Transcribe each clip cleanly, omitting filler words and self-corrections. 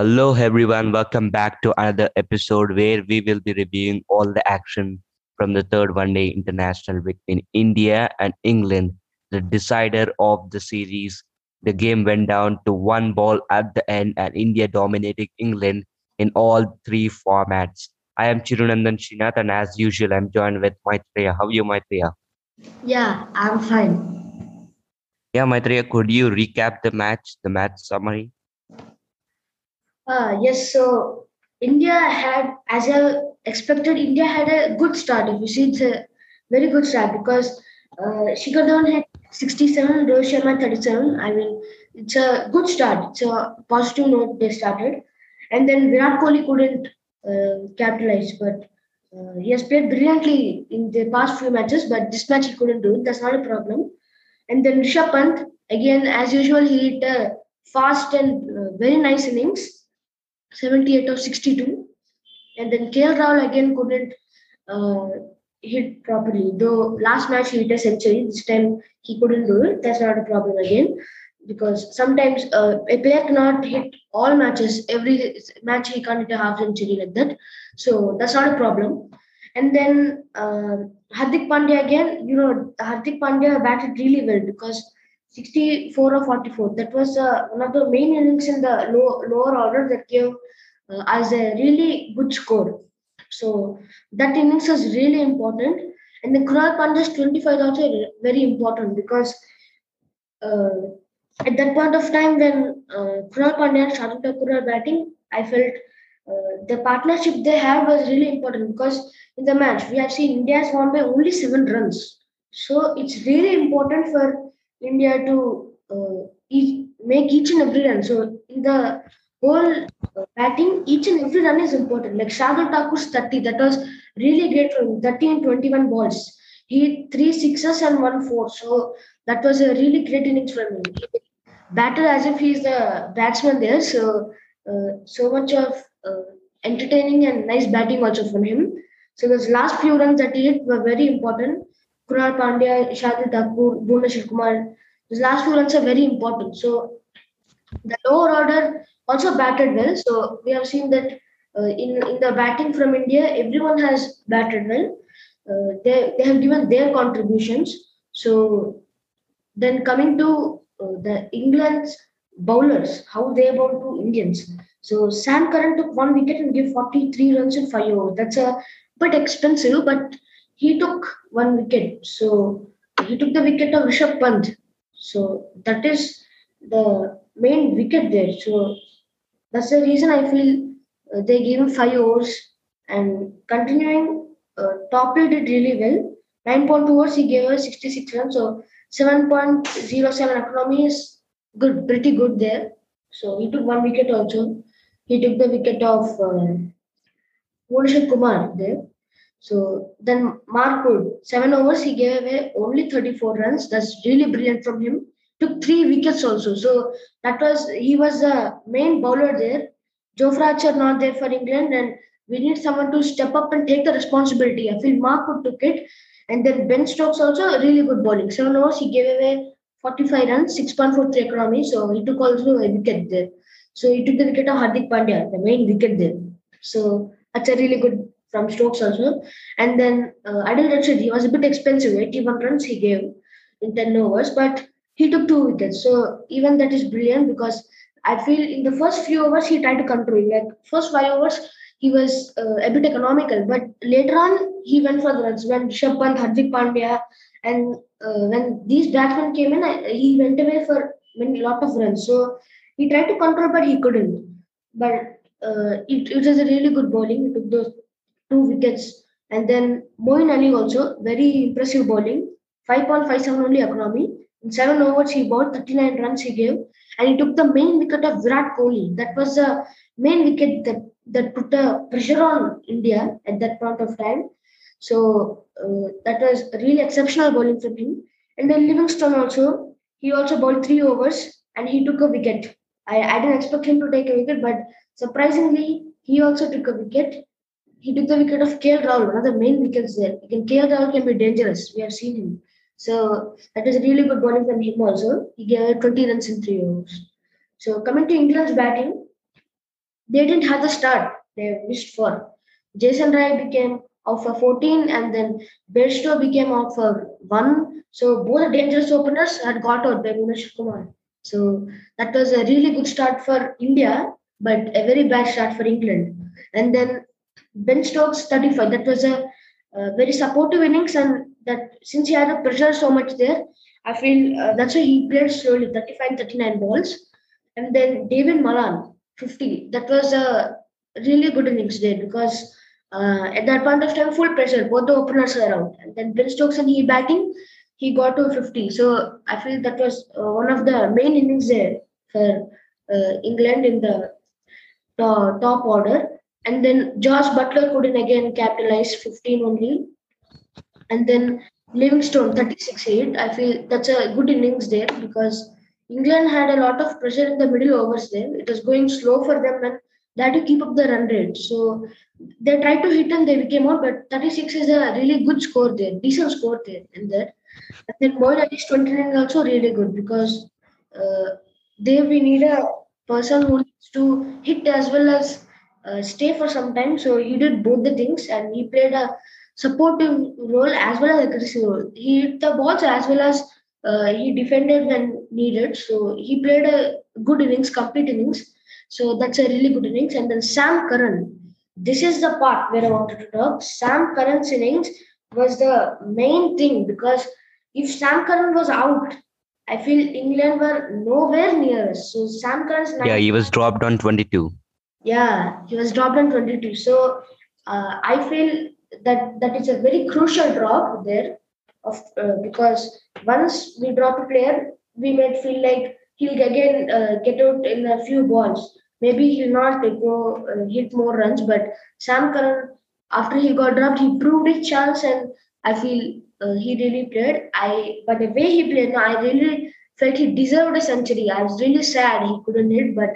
Hello everyone, welcome back to another episode where we will be reviewing all the action from the third one-day international between India and England, the decider of the series. The game went down to one ball at the end and India dominated England in all three formats. I am Chirunandan Srinath and as usual I'm joined with Maitreya. How are you, Maitreya? Yeah, I'm fine. Yeah, Maitreya, could you recap the match summary? Yes, so India had, as I expected, India had a good start. If you see, it's a very good start because Shikhar Dhawan had 67, Rohit Sharma 37. I mean, it's a good start. It's a positive note they started. And then Virat Kohli couldn't capitalize, but he has played brilliantly in the past few matches, but this match he couldn't do it. That's not a problem. And then Rishabh Pant, again, as usual, he hit a fast and very nice innings. 78 of 62, and then KL Rahul again couldn't hit properly. Though last match he hit a century, this time he couldn't do it. That's not a problem again, because sometimes a player cannot hit all matches. Every match he can't hit a half century like that. So that's not a problem. And then Hardik Pandya again, Hardik Pandya batted really well because 64 or 44. That was one of the main innings in the lower order that gave us a really good score. So that innings was really important. And the Krunal Pandya's 25 is also very important because at that point of time when Krunal Pandya and Shardul Thakur were batting, I felt the partnership they had was really important because in the match we have seen India has won by only 7 runs. So it's really important for India to make each and every run. So in the whole batting, each and every run is important. Like Shardul Thakur's 30, that was really great for him. 30 in 21 balls. He hit 3 sixes and 1 4. So that was a really great innings for him. He batted as if he's the batsman there. So so much of entertaining and nice batting also from him. So those last few runs that he hit were very important. Krunal Pandya, Shardul Thakur, Bhuvneshwar Kumar. These last few runs are very important. So the lower order also batted well. So we have seen that in the batting from India, everyone has batted well. They have given their contributions. So then coming to the England's bowlers, how they bowled to Indians. So Sam Curran took 1 wicket and gave 43 runs in 5 overs. That's a bit expensive, but he took 1 wicket, so he took the wicket of Rishabh Pant. So that is the main wicket there. So that's the reason I feel they gave him 5 overs. And continuing, Topley did really well. 9.2 overs, he gave us 66 runs. So 7.07 economy is good, pretty good there. So he took 1 wicket also. He took the wicket of Bhuvneshwar Kumar there. So then Mark Wood, 7 overs, he gave away only 34 runs. That's really brilliant from him. Took 3 wickets also. So that was, he was the main bowler there. Jofra Archer not there for England, and we need someone to step up and take the responsibility. I feel Mark Wood took it. And then Ben Stokes also really good bowling. 7 overs, he gave away 45 runs, 6.43 economy. So he took also a wicket there. So he took the wicket of Hardik Pandya, the main wicket there. So that's a really good from Stokes also. And then Adil Rashid, he was a bit expensive, 81 runs he gave in 10 overs, but he took 2 wickets. So even that is brilliant because I feel in the first few overs he tried to control. Like first 5 overs, he was a bit economical, but later on he went for the runs. When Rishabh Pant, Hardik Pandya, and when these batsmen came in, he went away for many lot of runs. So he tried to control, but he couldn't. But it was a really good bowling. He took those 2 wickets. And then Moeen Ali also, very impressive bowling. 5.57 only economy. In 7 overs, he bowled, 39 runs he gave. And he took the main wicket of Virat Kohli. That was the main wicket that put the pressure on India at that point of time. So that was really exceptional bowling from him. And then Livingstone also, he also bowled 3 overs and he took a wicket. I didn't expect him to take a wicket, but surprisingly, he also took a wicket. He took the wicket of KL Rahul, one of the main wickets there. Again, KL Rahul can be dangerous. We have seen him. So that was a really good bowling from him also. He gave 20 runs in 3 overs. So coming to England's batting, They didn't have the start they wished for. Jason Roy became out for 14 and then Bairstow became out for 1. So both dangerous openers had got out by Bhuvneshwar Kumar. So that was a really good start for India, but a very bad start for England. And then Ben Stokes 35, that was a very supportive innings, and that since he had a pressure so much there, I feel that's why he played slowly, 35, 39 balls. And then David Malan 50, that was a really good innings there because at that point of time, full pressure, both the openers were out. And then Ben Stokes and he batting, he got to 50. So I feel that was one of the main innings there for England in the top order. And then Josh Butler couldn't again capitalize, 15 only. And then Livingstone 36-8. I feel that's a good innings there because England had a lot of pressure in the middle overs there. It was going slow for them and they had to keep up the run rate. So they tried to hit and they became out, but 36 is a really good score there, decent score there in there. And then Boyle at least 29 is also really good because there we need a person who needs to hit as well as stay for some time. So he did both the things and he played a supportive role as well as aggressive role. He hit the balls as well as he defended when needed. So he played a good innings, complete innings. So that's a really good innings. And then Sam Curran, this is the part where I wanted to talk. Sam Curran's innings was the main thing because if Sam Curran was out, I feel England were nowhere near us. So Sam Curran's... Yeah, he was dropped on 22. Yeah, he was dropped on 22. So I feel that is a very crucial drop there because once we drop a player, we might feel like he'll again get out in a few balls. Maybe he'll not go hit more runs, but Sam Curran, after he got dropped, he proved his chance and I feel he really played. But the way he played, I really felt he deserved a century. I was really sad he couldn't hit, but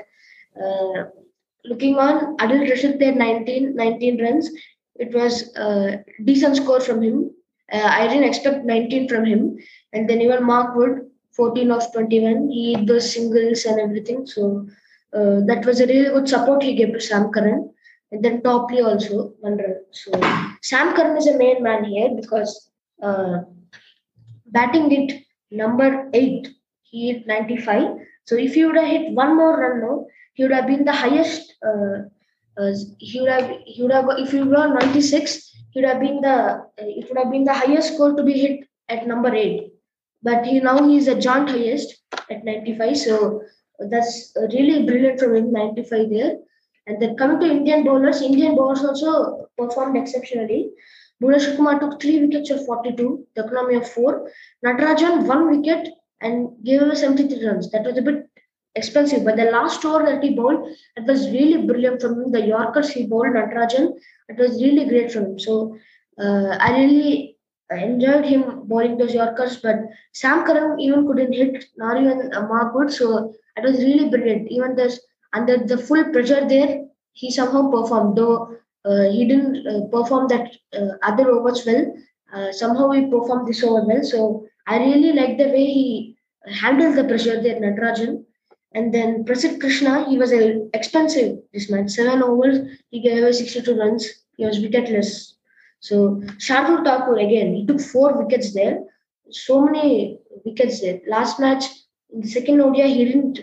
looking on, Adil Rashid played 19 runs. It was a decent score from him. I didn't expect 19 from him. And then even Mark Wood, 14 of 21. He hit those singles and everything. So that was a really good support he gave to Sam Curran. And then Topley also, 1 run. So Sam Curran is a main man here because batting hit number 8. He hit 95. So if he would have hit one more run now, he would have been the highest. He would have. If he were 96, he would have been the. It would have been the highest score to be hit at number 8. But now he is a joint highest at 95. So that's really brilliant from him. 95 there. And then coming to Indian bowlers also performed exceptionally. Bhuvneshwar Kumar took 3 wickets of 42, the economy of 4. Natarajan 1 wicket and gave away 73 runs. That was a bit expensive, but the last over that he bowled, it was really brilliant from him. The Yorkers he bowled, Natarajan, it was really great from him. So I really enjoyed him bowling those Yorkers, but Sam Curran even couldn't hit, nor even Mark Wood. So it was really brilliant. Even this. Under the full pressure there, he somehow performed, though he didn't perform that other overs well. Somehow he performed this over well. So I really like the way he handled the pressure there, Natarajan. And then Prasidh Krishna, he was expensive this match. 7 overs, he gave away 62 runs. He was wicketless. So Shardul Thakur again, he took 4 wickets there. So many wickets there. Last match, in the second ODI, he didn't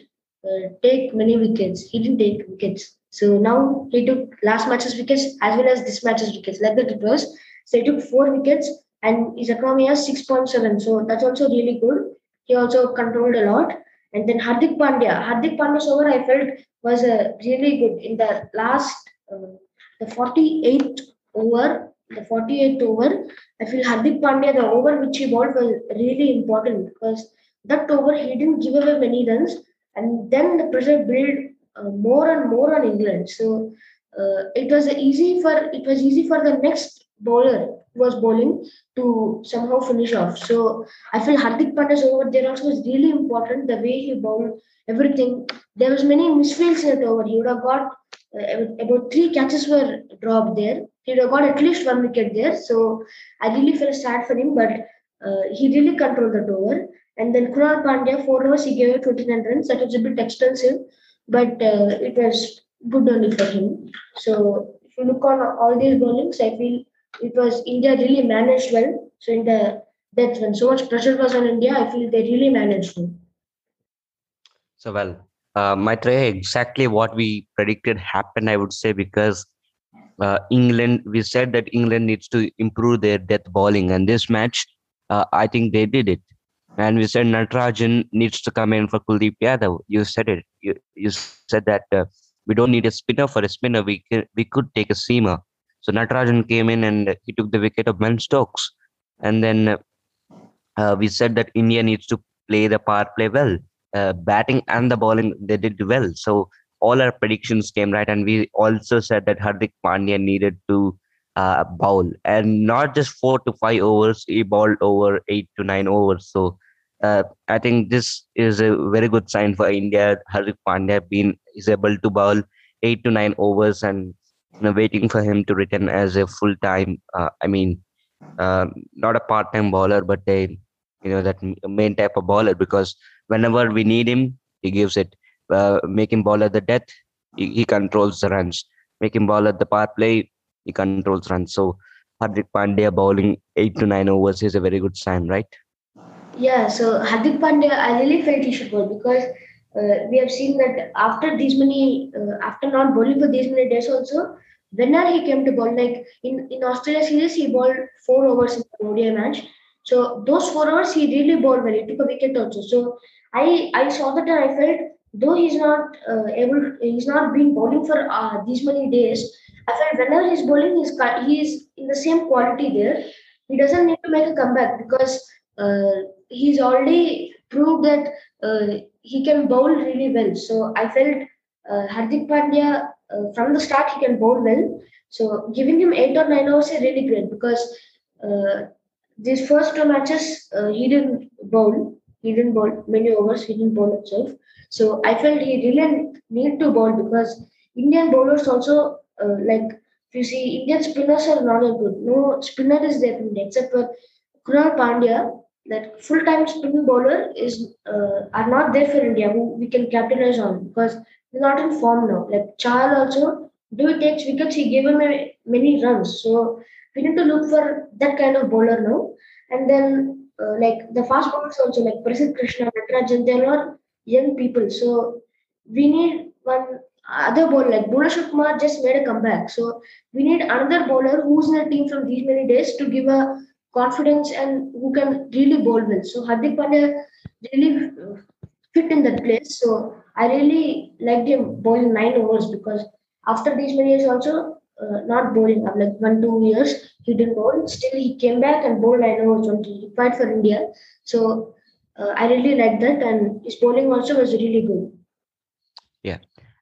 take many wickets. He didn't take wickets. So now he took last match's wickets as well as this match's wickets. Like that it was. So he took 4 wickets and his economy has 6.7. So that's also really good. He also controlled a lot. And then Hardik Pandya's over I felt was really good in the last, the 48th over. I feel Hardik Pandya, the over which he bowled was really important because that over he didn't give away many runs. And then the pressure built more and more on England. So it was easy for the next bowler who was bowling to somehow finish off. So I feel Hardik Pandya's over there also was really important. The way he bowled everything, there was many misfields in that over. He would have got about 3 catches were dropped there. He would have got at least 1 wicket there. So I really felt sad for him, but he really controlled that over. And then Krunal Pandya, 4 overs, he gave 29 runs. That was a bit expensive, but it was good only for him. So if you look on all these bowlings, I feel it was India really managed well. So in the death, when so much pressure was on India, I feel they really managed well. So well, Maitreya, exactly what we predicted happened, I would say, because England, we said that England needs to improve their death bowling, and this match, I think they did it. And we said Natarajan needs to come in for Kuldeep Yadav. You said it. You said that we don't need a spinner for a spinner. We could take a seamer. So Natarajan came in and he took the wicket of Ben Stokes. And then we said that India needs to play the power play well. Batting and the bowling, they did well. So all our predictions came right. And we also said that Hardik Pandya needed to bowl. And not just 4 to 5 overs, he bowled over 8 to 9 overs. So I think this is a very good sign for India. Hardik Pandya is able to bowl 8 to 9 overs, and waiting for him to return as a full-time, not a part-time bowler, but that main type of bowler, because whenever we need him, he gives it. Make him bowl at the death, he controls the runs. Make him bowl at the power play, he controls runs. So Hardik Pandya bowling 8 to 9 overs is a very good sign, right? Yeah, so Hardik Pandya, I really felt he should bowl, because we have seen that after not bowling for these many days also, whenever he came to bowl, like in Australia series, he bowled 4 overs in the ODI match. So those 4 overs, he really bowled well. He took a wicket also. So I saw that, and I felt, though he's not been bowling for these many days, I felt whenever he's bowling, he is in the same quality there. He doesn't need to make a comeback, because he's already proved that he can bowl really well. So I felt Hardik Pandya, from the start, he can bowl well. So giving him 8 or 9 overs is really great, because these first 2 matches, he didn't bowl many overs, he didn't bowl himself. So I felt he really need to bowl, because Indian bowlers also, if you see, Indian spinners are not that good. No spinner is there in India, except for Krunal Pandya. That full-time spin bowler are not there for India, who we can capitalize on, because they're not in form now. Like Chahal also, though he takes wickets, he gave him many runs. So we need to look for that kind of bowler now. And then the fast bowlers also, like Prasidh Krishna, Natarajan, they're not young people. So we need one other bowler, like Bhuvneshwar Kumar just made a comeback. So we need another bowler who's in the team from these many days to give a confidence and who can really bowl well. So Hardik Pandya really fit in that place. So I really liked him bowling 9 overs, because after these many years also, not bowling, like 1-2 years, he didn't bowl. Still, he came back and bowled 9 overs when he required for India. So I really liked that, and his bowling also was really good. Yeah.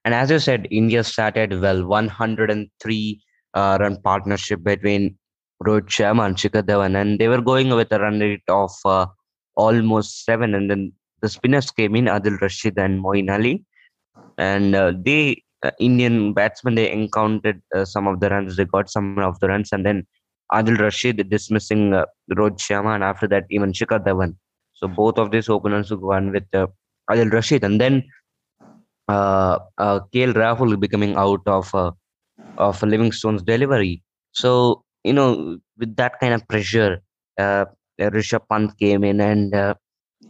And as you said, India started well. 103 run partnership between Rohit Sharma and Shikhar Dhawan, and they were going with a run rate of almost 7, and then the spinners came in, Adil Rashid and Moeen Ali, and Indian batsmen, they encountered some of the runs, they got some of the runs, and then Adil Rashid dismissing Rohit Sharma, and after that even Shikhar Dhawan. So both of these openers who won with Adil Rashid, and then KL Rahul becoming out of Livingstone's delivery. So with that kind of pressure, Rishabh Pant came in, and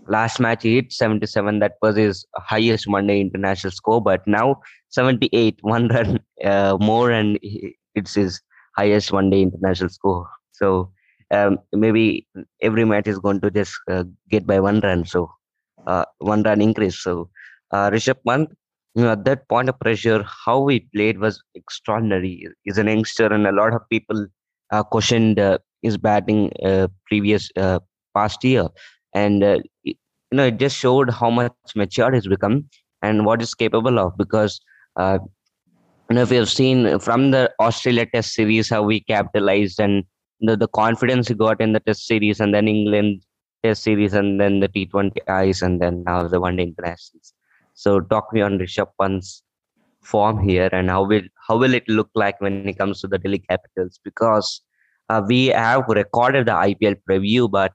last match he hit 77. That was his highest one-day international score. But now 78, 1 run more, and it's his highest one-day international score. So maybe every match is going to just get by 1 run. So 1 run increase. So Rishabh Pant, at that point of pressure, how he played was extraordinary. He's an youngster, and a lot of people questioned his batting past year, and it just showed how much mature he's become and what he's capable of. Because if you have seen from the Australia Test series how we capitalized, and the confidence he got in the Test series, and then England Test series, and then the T20Is, and then now the one-day internationals. So talk me on Rishabh Pant's form here, and how will it look like when it comes to the Delhi Capitals, because we have recorded the IPL preview, but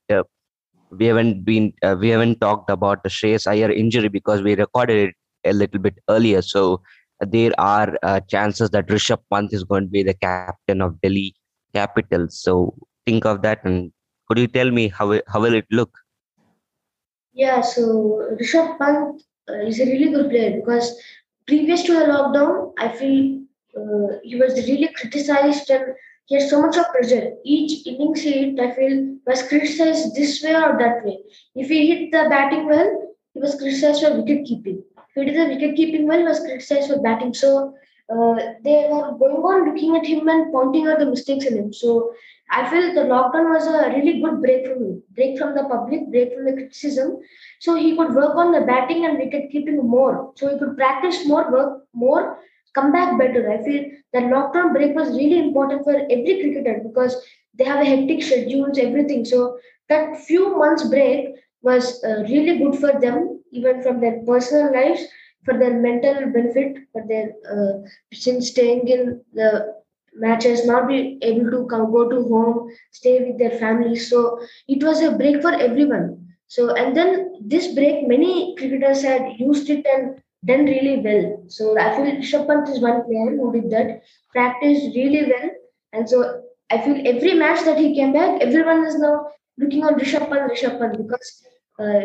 we haven't talked about the Shreyas Iyer injury, because we recorded it a little bit earlier. So there are chances that Rishabh Pant is going to be the captain of Delhi Capitals. So think of that, and could you tell me how will it look? Yeah, so Rishabh Pant is a really good player because previous to the lockdown, I feel he was really criticized and he had so much of pressure. Each innings he hit, I feel, was criticized this way or that way. If he hit the batting well, he was criticized for wicket keeping. If he did the wicket keeping well, he was criticized for batting. So they were going on looking at him and pointing out the mistakes in him. So I feel the lockdown was a really good break from him. Break from the public, break from the criticism. So he could work on the batting and wicket keeping more. So he could practice more, work more, come back better. I feel the lockdown break was really important for every cricketer because they have a hectic schedules, everything. So that few months break was really good for them, even from their personal lives, for their mental benefit, for their since staying in the matches, not be able to come, go to home, stay with their family. So it was a break for everyone. So and then this break, many cricketers had used it and done really well. So I feel Rishabh Pant is one player who did that, practiced really well. And so I feel every match that he came back, everyone is now looking on Rishabh Pant because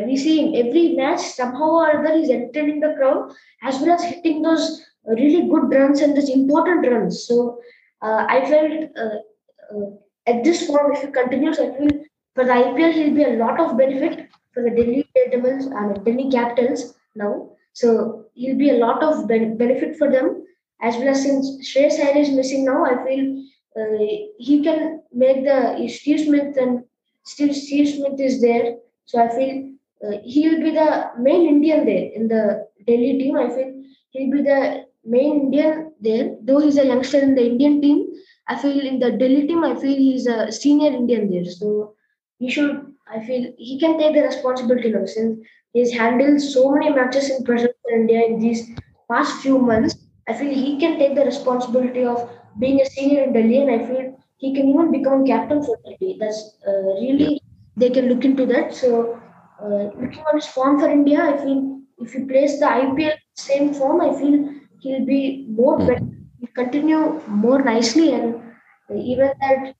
we see him every match, somehow or other he's entertaining the crowd as well as hitting those really good runs and those important runs. So I felt at this form, if he continues, I feel for the IPL he'll be a lot of benefit for the Delhi Capitals now. So he'll be a lot of benefit for them, as well as since Shreyas Iyer is missing now, I feel he can make the Steve Smith, and Steve Smith is there. So I feel he'll be the main Indian there in the Delhi team. I feel he'll be the main Indian there, though he's a youngster in the Indian team. I feel in the Delhi team, I feel he's a senior Indian there. So he should, I feel he can take the responsibility now since he's handled so many matches in present India in these past few months. I feel he can take the responsibility of being a senior in Delhi, and I feel he can even become captain for Delhi. That's really, they can look into that. So looking on his form for India, I feel if he plays the IPL same form, I feel he'll be more better, he'll continue more nicely, and even that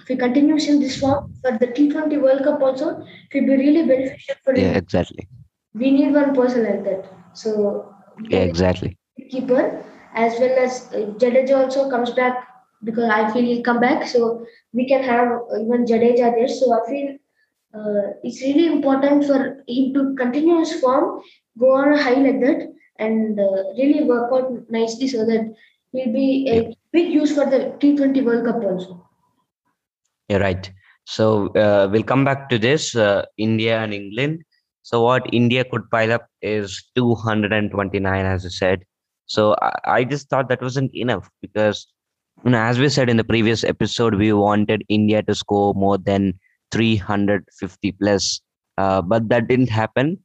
if he continues in this form for the T20 World Cup also, it will be really beneficial for him. Yeah, exactly. We need one person like that. So yeah, exactly. Keeper as well as Jadeja also comes back because I feel he'll come back. So we can have even Jadeja there. So I feel it's really important for him to continue his form, go on a high like that, and really work out nicely so that he'll be a big use for the T20 World Cup also. You're right. So we'll come back to this, India and England. So what India could pile up is 229, as I said. So I just thought that wasn't enough because, you know, as we said in the previous episode, we wanted India to score more than 350 plus, but that didn't happen.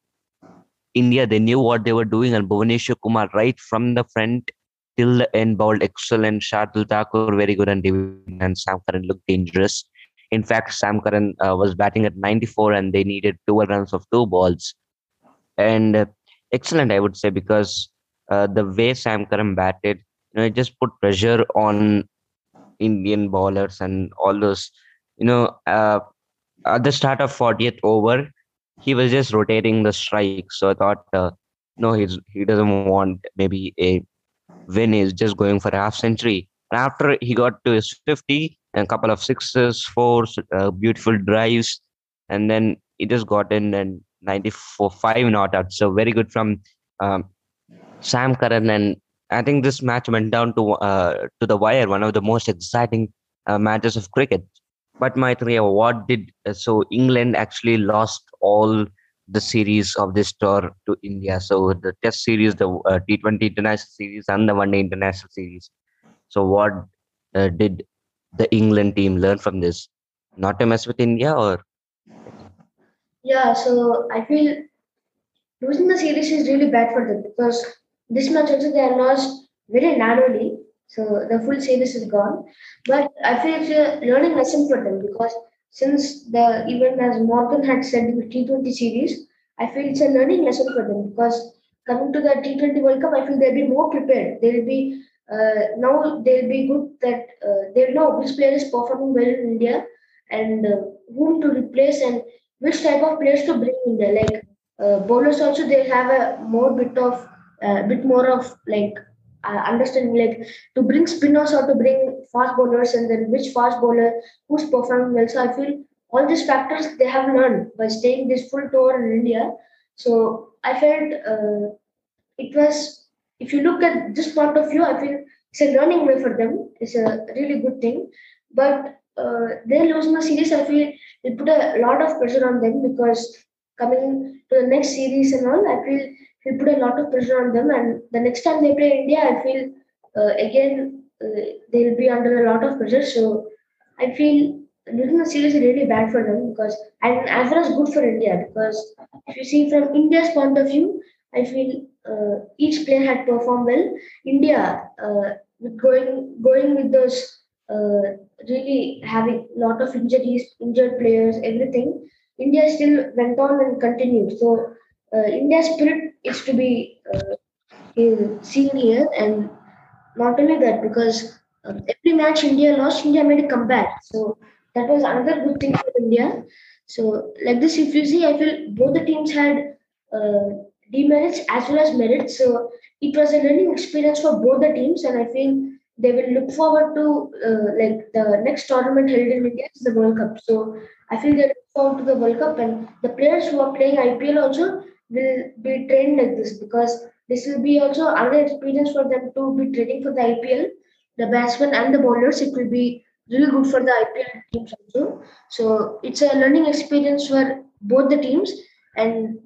India, they knew what they were doing, and Bhuvneshwar Kumar, right from the front till the end, bowled excellent. Shardul Thakur, very good, and David and Sam Curran looked dangerous. In fact, Sam Curran was batting at 94, and they needed 12 runs of 2 balls. And excellent, I would say, because the way Sam Curran batted, you know, it just put pressure on Indian bowlers and all those. You know, at the start of 40th over, he was just rotating the strike. So I thought, no, he doesn't want maybe a win. He's just going for a half century. And after he got to his 50, and a couple of 6s, 4s, beautiful drives. And then he just got in and 94-5 not out. So very good from Sam Curran. And I think this match went down to the wire, one of the most exciting matches of cricket. But Maitreya, what did so England actually lost all the series of this tour to India? So the Test series, the T20 international series, and the One-Day international series. So what did the England team learn from this? Not to mess with India, or? Yeah, so I feel losing the series is really bad for them because this match also they are lost very narrowly. So the full series is gone. But I feel it's a learning lesson for them because since the even as Morgan had said in the T20 series, I feel it's a learning lesson for them because coming to the T20 World Cup, I feel they'll be more prepared. They'll be now they'll be good that they'll know which player is performing well in India and whom to replace and which type of players to bring in there. Like bowlers also, they have a more bit more of understanding, like to bring spinners or to bring fast bowlers, and then which fast bowler who's performing well. So I feel all these factors they have learned by staying this full tour in India. So I felt it was, if you look at this point of view, I feel it's a learning way for them. It's a really good thing. But they losing the series, I feel it put a lot of pressure on them, because coming to the next series and all, I feel we put a lot of pressure on them, and the next time they play India, I feel again they'll be under a lot of pressure. So I feel losing the series is really bad for them, because, and as well as good for India, because if you see from India's point of view, I feel each player had performed well. India going with those really having a lot of injuries, injured players, everything. India still went on and continued. So India's spirit is to be seen here, and not only that, because every match India lost, India made a comeback. So that was another good thing for India. So like this, if you see, I feel both the teams had demerits as well as merits. So it was a learning experience for both the teams, and I feel they will look forward to the next tournament held in India is the World Cup. So I feel they look forward to the World Cup, and the players who are playing IPL also will be trained like this, because this will be also another experience for them to be training for the IPL. The batsmen and the bowlers, it will be really good for the IPL teams also. So it's a learning experience for both the teams, and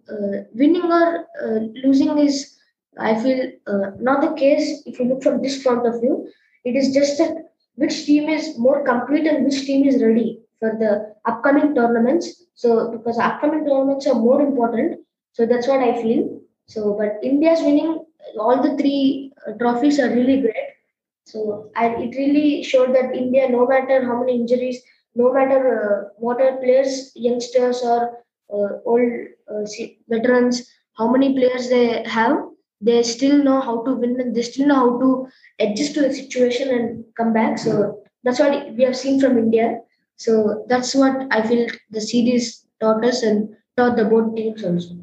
winning or losing is, I feel, not the case if you look from this point of view. It is just that which team is more complete and which team is ready for the upcoming tournaments. So because upcoming tournaments are more important, so that's what I feel. So, but India's winning all the three trophies are really great. So, and it really showed that India, no matter how many injuries, no matter what are players, youngsters or old veterans, how many players they have, they still know how to win, and they still know how to adjust to the situation and come back. So that's what we have seen from India. So that's what I feel the series taught us and taught the both teams also.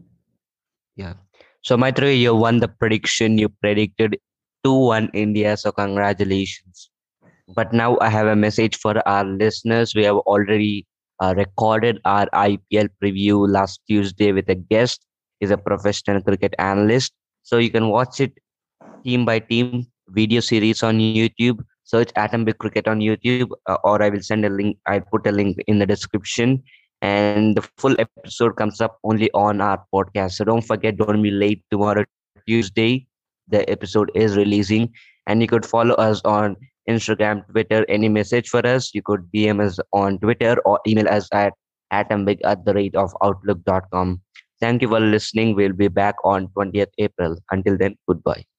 Yeah. So Maitreya, you won the prediction. You predicted 2-1 India. So congratulations. But now I have a message for our listeners. We have already recorded our IPL preview last Tuesday with a guest. He's a professional cricket analyst. So you can watch it team by team video series on YouTube. Search Atombic Cricket on YouTube, or I will send a link. I put a link in the description, and the full episode comes up only on our podcast. So don't forget, don't be late. Tomorrow, Tuesday, the episode is releasing, and you could follow us on Instagram, Twitter. Any message for us, you could DM us on Twitter or email us at atombic@outlook.com. Thank you for listening. We'll be back on 20th April. Until then, goodbye.